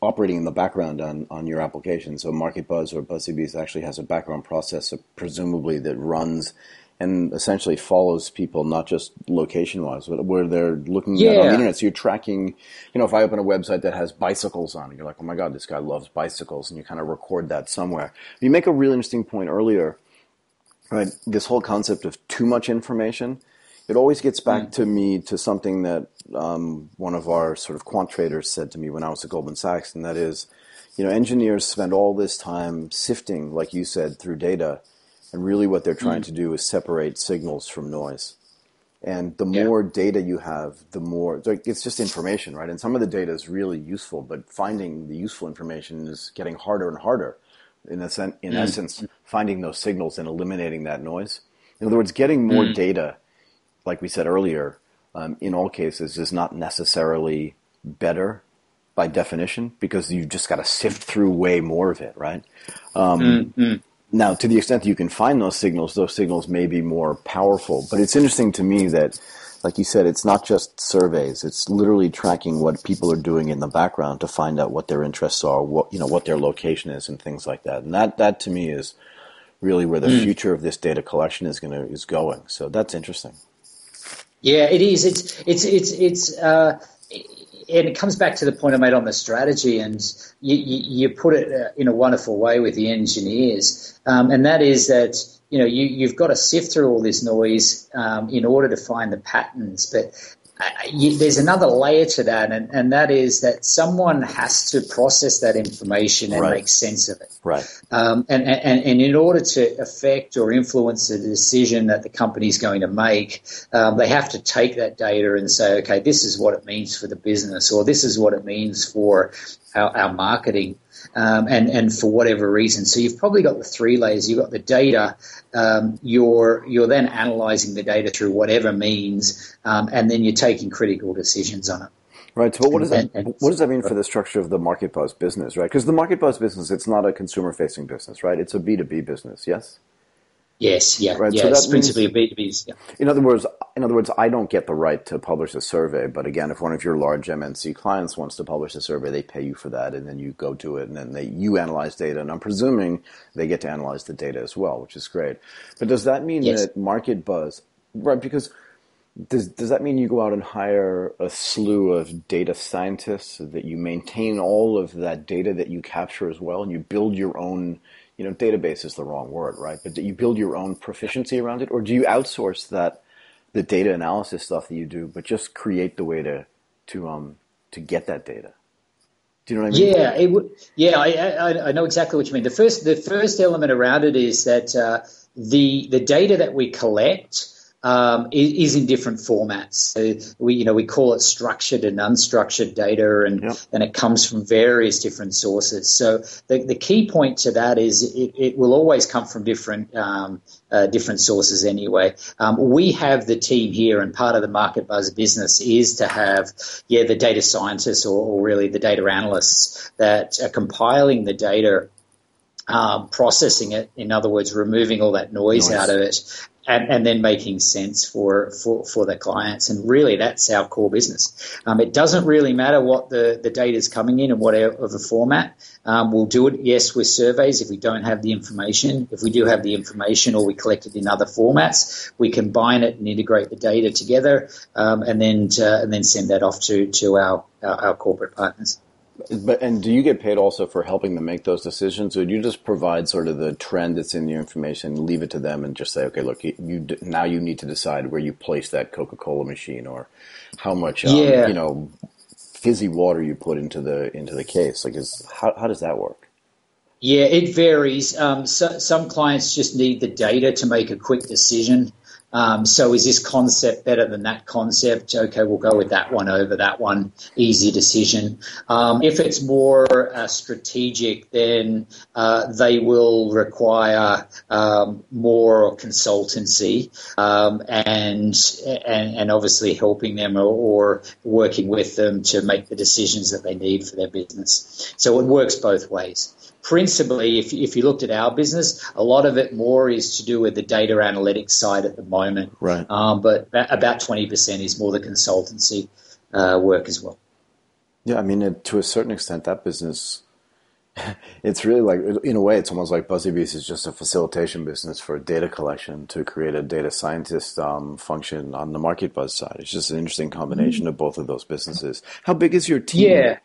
operating in the background on, on your application. So Marketbuzzz or Buzzebees actually has a background process, presumably that runs and essentially follows people, not just location-wise, but where they're looking yeah. at on the internet. So you're tracking, you know, if I open a website that has bicycles on it, you're like, oh my God, this guy loves bicycles, and you kind of record that somewhere. You make a really interesting point earlier, right? This whole concept of too much information, it always gets back mm. to me to something that um, one of our sort of quant traders said to me when I was at Goldman Sachs, and that is, you know, engineers spend all this time sifting, like you said, through data. And really what they're trying to do is separate signals from noise. And the yeah. more data you have, the more – it's just information, right? And some of the data is really useful, but finding the useful information is getting harder and harder. In, a sen- in mm. essence, finding those signals and eliminating that noise. In other words, getting more mm. data, like we said earlier, um, in all cases is not necessarily better by definition because you've just got to sift through way more of it, right? Um mm-hmm. Now, to the extent that you can find those signals, those signals may be more powerful. But it's interesting to me that, like you said, it's not just surveys. It's literally tracking what people are doing in the background to find out what their interests are, what you know, what their location is, and things like that. And that, that to me, is really where the mm. future of this data collection is gonna is going. So that's interesting. Yeah, it is. It's it's it's it's. Uh... And it comes back to the point I made on the strategy, and you, you, you put it in a wonderful way with the engineers, um, and that is that you know you, you've got to sift through all this noise um, in order to find the patterns. But uh, you, there's another layer to that, and, and that is that someone has to process that information and right. make sense of it. Right. Um, and, and and in order to affect or influence the decision that the company's going to make, um, they have to take that data and say, okay, this is what it means for the business, or this is what it means for our, our marketing, um, and and for whatever reason. So you've probably got the three layers. You've got the data. Um, you're you're then analyzing the data through whatever means, um, and then you're taking critical decisions on it. Right. So what does that what does that mean for the structure of the Marketbuzzz business, right? Because the Marketbuzzz business, it's not a consumer-facing business, right? It's a B two B business, yes? Yes, yeah. Right? Yeah, so it's principally a B two B. Yeah. In other words, in other words, I don't get the right to publish a survey, but again, if one of your large M N C clients wants to publish a survey, they pay you for that, and then you go to it, and then they you analyze data, and I'm presuming they get to analyze the data as well, which is great. But does that mean yes. that Marketbuzzz, right, because Does does that mean you go out and hire a slew of data scientists, so that you maintain all of that data that you capture as well, and you build your own, you know, database is the wrong word, right? But that you build your own proficiency around it, or do you outsource that the data analysis stuff that you do, but just create the way to to um to get that data? Do you know what I mean? Yeah, it would. Yeah, I, I I know exactly what you mean. The first the first element around it is that uh, the the data that we collect. um, is in different formats. So we, you know, we call it structured and unstructured data, and yep. and it comes from various different sources. So the, the key point to that is it, it will always come from different um, uh, different sources anyway. Um, we have the team here, and part of the Marketbuzzz business is to have yeah the data scientists or, or really the data analysts that are compiling the data, um, processing it. In other words, removing all that noise nice. out of it. And, and then making sense for, for, for the clients. And really, that's our core business. Um, it doesn't really matter what the, the data is coming in and whatever format. Um, we'll do it, yes, with surveys if we don't have the information. If we do have the information or we collect it in other formats, we combine it and integrate the data together, um, and then to, and then send that off to, to our, our, our corporate partners. But and do you get paid also for helping them make those decisions, or do you just provide sort of the trend that's in your information, leave it to them, and just say, okay, look, you, you now you need to decide where you place that Coca-Cola machine, or how much um, yeah. you know fizzy water you put into the into the case? Like, is how how does that work? Yeah, it varies. Um, so, some clients just need the data to make a quick decision. Um, so is this concept better than that concept? Okay, we'll go with that one over that one. Easy decision. Um, if it's more uh, strategic, then uh, they will require um, more consultancy um, and, and and obviously helping them or, or working with them to make the decisions that they need for their business. So it works both ways. Principally, if, if you looked at our business, a lot of it more is to do with the data analytics side at the moment. Right. Um, but that, about twenty percent is more the consultancy uh, work as well. Yeah, I mean, it, to a certain extent, that business, it's really like, in a way, it's almost like Buzzebees is just a facilitation business for data collection to create a data scientist um, function on the Marketbuzzz side. It's just an interesting combination mm-hmm. of both of those businesses. How big is your team? Yeah.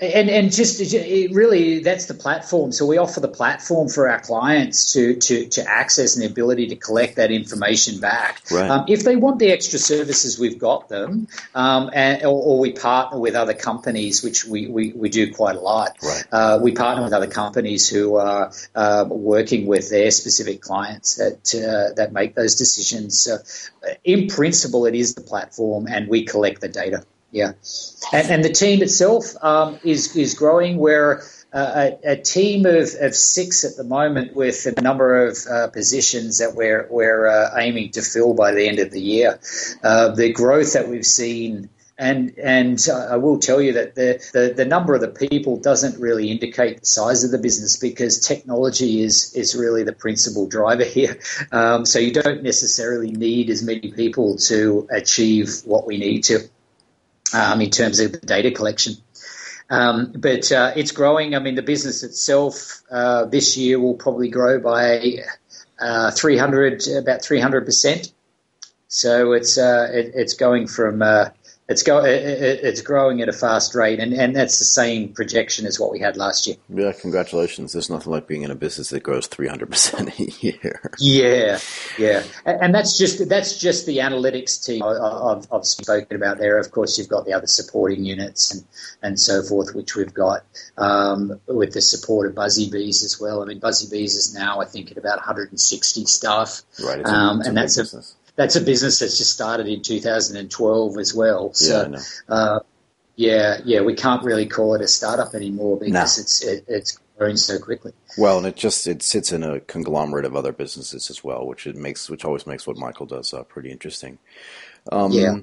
And and just it really, that's the platform. So we offer the platform for our clients to to, to access and the ability to collect that information back. Right. Um, if they want the extra services, we've got them, um, and, or, or we partner with other companies, which we, we, we do quite a lot. Right. Uh, we partner with other companies who are uh, working with their specific clients that uh, that make those decisions. So in principle, it is the platform, and we collect the data. Yeah, and, and the team itself um, is is growing. We're uh, a, a team of, of six at the moment, with a number of uh, positions that we're we're uh, aiming to fill by the end of the year. Uh, the growth that we've seen. And and I will tell you that the, the, the number of the people doesn't really indicate the size of the business, because technology is, is really the principal driver here. Um, so you don't necessarily need as many people to achieve what we need to. Um, in terms of the data collection. Um, but uh, it's growing. I mean, the business itself uh, this year will probably grow by uh, three hundred, about three hundred percent. So it's uh, it, it's going from uh, it's go it, it's growing at a fast rate, and, and that's the same projection as what we had last year. Yeah, congratulations. There's nothing like being in a business that grows three hundred percent a year. Yeah, yeah, and, and that's just that's just the analytics team I've, I've spoken about there. Of course, you've got the other supporting units and, and so forth, which we've got um, with the support of Buzzebees as well. I mean, Buzzebees is now, I think, at about one hundred sixty staff, right? It's um, a, and that's business. a That's a business that's just started in two thousand twelve as well. So, yeah, uh, yeah, yeah, we can't really call it a startup anymore, because no. it's it, it's growing so quickly. Well, and it just it sits in a conglomerate of other businesses as well, which it makes which always makes what Michael does uh, pretty interesting. Um, yeah.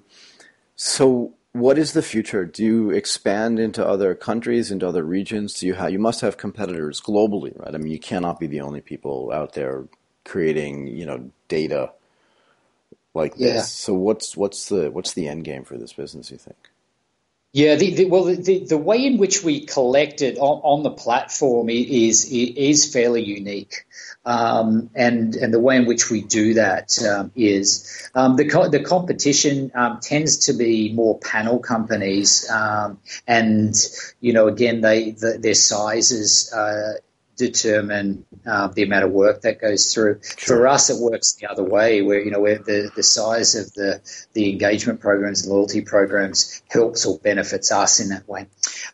So, what is the future? Do you expand into other countries, into other regions? Do you have you must have competitors globally, right? I mean, you cannot be the only people out there creating, you know, data. Like this. Yeah. So what's what's the what's the end game for this business, you think? Yeah, the, the, well, the, the way in which we collect it on, on the platform is is fairly unique, um, and and the way in which we do that um, is um, the co- the competition um, tends to be more panel companies, um, and you know again they the, their sizes. Uh, determine uh, the amount of work that goes through. Sure. For us, it works the other way, where you know where the, the size of the, the engagement programs, loyalty programs helps or benefits us in that way.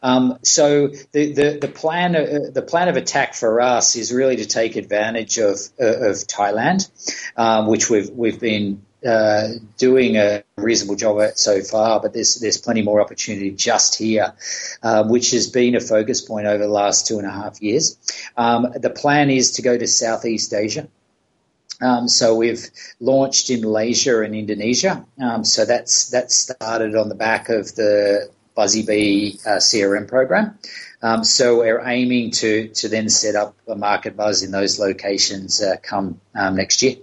Um, so the, the, the plan uh, the plan of attack for us is really to take advantage of uh, of Thailand, um, which we've we've been uh, doing a reasonable job at so far, but there's there's plenty more opportunity just here, uh, which has been a focus point over the last two and a half years. Um, the plan is to go to Southeast Asia. Um, so we've launched in Malaysia and Indonesia. Um, so that's that started on the back of the Buzzebee uh, C R M program. Um, so we're aiming to to then set up a Marketbuzzz in those locations uh, come um, next year.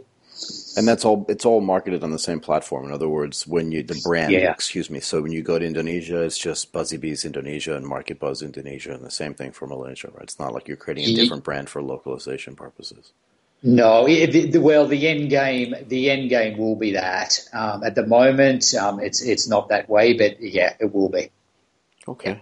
And that's all. It's all marketed on the same platform. In other words, when you the brand, yeah. excuse me. So when you go to Indonesia, it's just Buzzebees Indonesia and Marketbuzzz Indonesia, and the same thing for Malaysia. Right? It's not like you're creating a different brand for localization purposes. No, it, well, the end game, the end game will be that. Um, at the moment, um, it's it's not that way, but yeah, it will be. Okay. Yeah.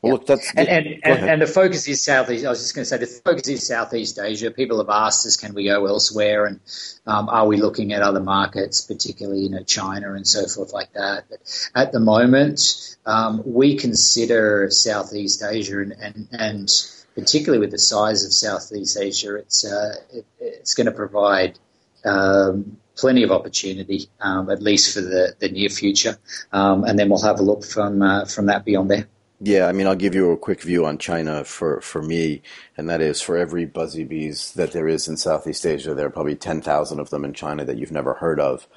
Well, yeah. Look, that's the, and and, and, and the focus is Southeast. I was just going to say the focus is Southeast Asia. People have asked us, can we go elsewhere, and um, are we looking at other markets, particularly you know China and so forth like that. But at the moment, um, we consider Southeast Asia and and. and particularly with the size of Southeast Asia, it's uh, it, it's going to provide um, plenty of opportunity, um, at least for the, the near future, um, and then we'll have a look from uh, from that beyond there. Yeah, I mean, I'll give you a quick view on China for, for me, and that is for every Buzzebees that there is in Southeast Asia, there are probably ten thousand of them in China that you've never heard of.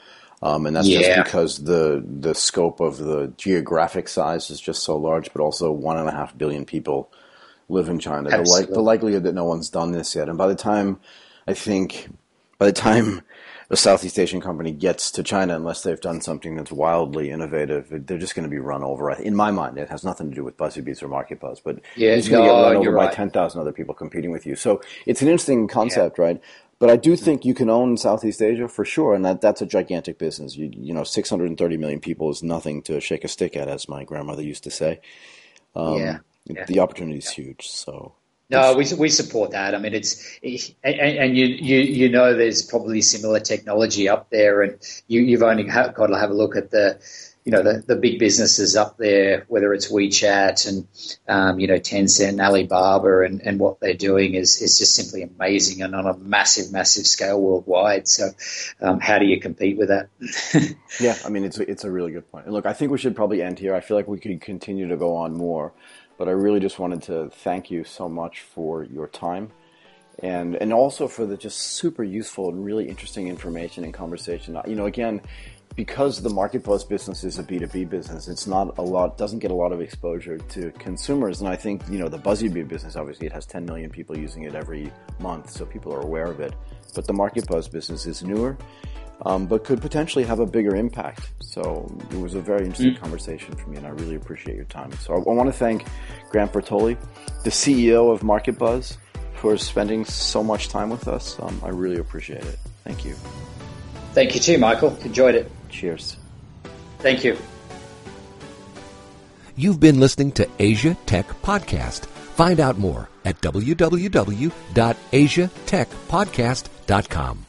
Um, and that's yeah. just because the the scope of the geographic size is just so large, but also one and a half billion people live in China. The, like, the likelihood that no one's done this yet. And by the time, I think, by the time a Southeast Asian company gets to China, unless they've done something that's wildly innovative, they're just going to be run over. In my mind, it has nothing to do with Buzzebees or Marketbuzzz, but yeah, it's going to no, get run over right. by ten thousand other people competing with you. So it's an interesting concept, yeah. right? But I do think you can own Southeast Asia for sure, and that, that's a gigantic business. You, you know, six hundred thirty million people is nothing to shake a stick at, as my grandmother used to say. Um, yeah. Yeah. The opportunity is yeah. huge. So no, we we support that. I mean, it's and, and you, you you know, there's probably similar technology up there, and you you've only got to have a look at the you know the, the big businesses up there, whether it's WeChat and um, you know Tencent, Alibaba, and, and what they're doing is is just simply amazing and on a massive massive scale worldwide. So um, how do you compete with that? yeah, I mean, it's it's a really good point. And look, I think we should probably end here. I feel like we could continue to go on more. But I really just wanted to thank you so much for your time and and also for the just super useful and really interesting information and conversation. You know, again, because the Marketbuzzz business is a B two B business, it's not a lot, doesn't get a lot of exposure to consumers. And I think, you know, the Buzzebee business, obviously, it has ten million people using it every month, so people are aware of it. But the Marketbuzzz business is newer, um, but could potentially have a bigger impact. So it was a very interesting mm-hmm. conversation for me, and I really appreciate your time. So I, I want to thank Grant Bertoli, the C E O of Marketbuzzz, for spending so much time with us. Um, I really appreciate it. Thank you. Thank you too, Michael. Enjoyed it. Cheers. Thank you. You've been listening to Asia Tech Podcast. Find out more at w w w dot asia tech podcast dot com.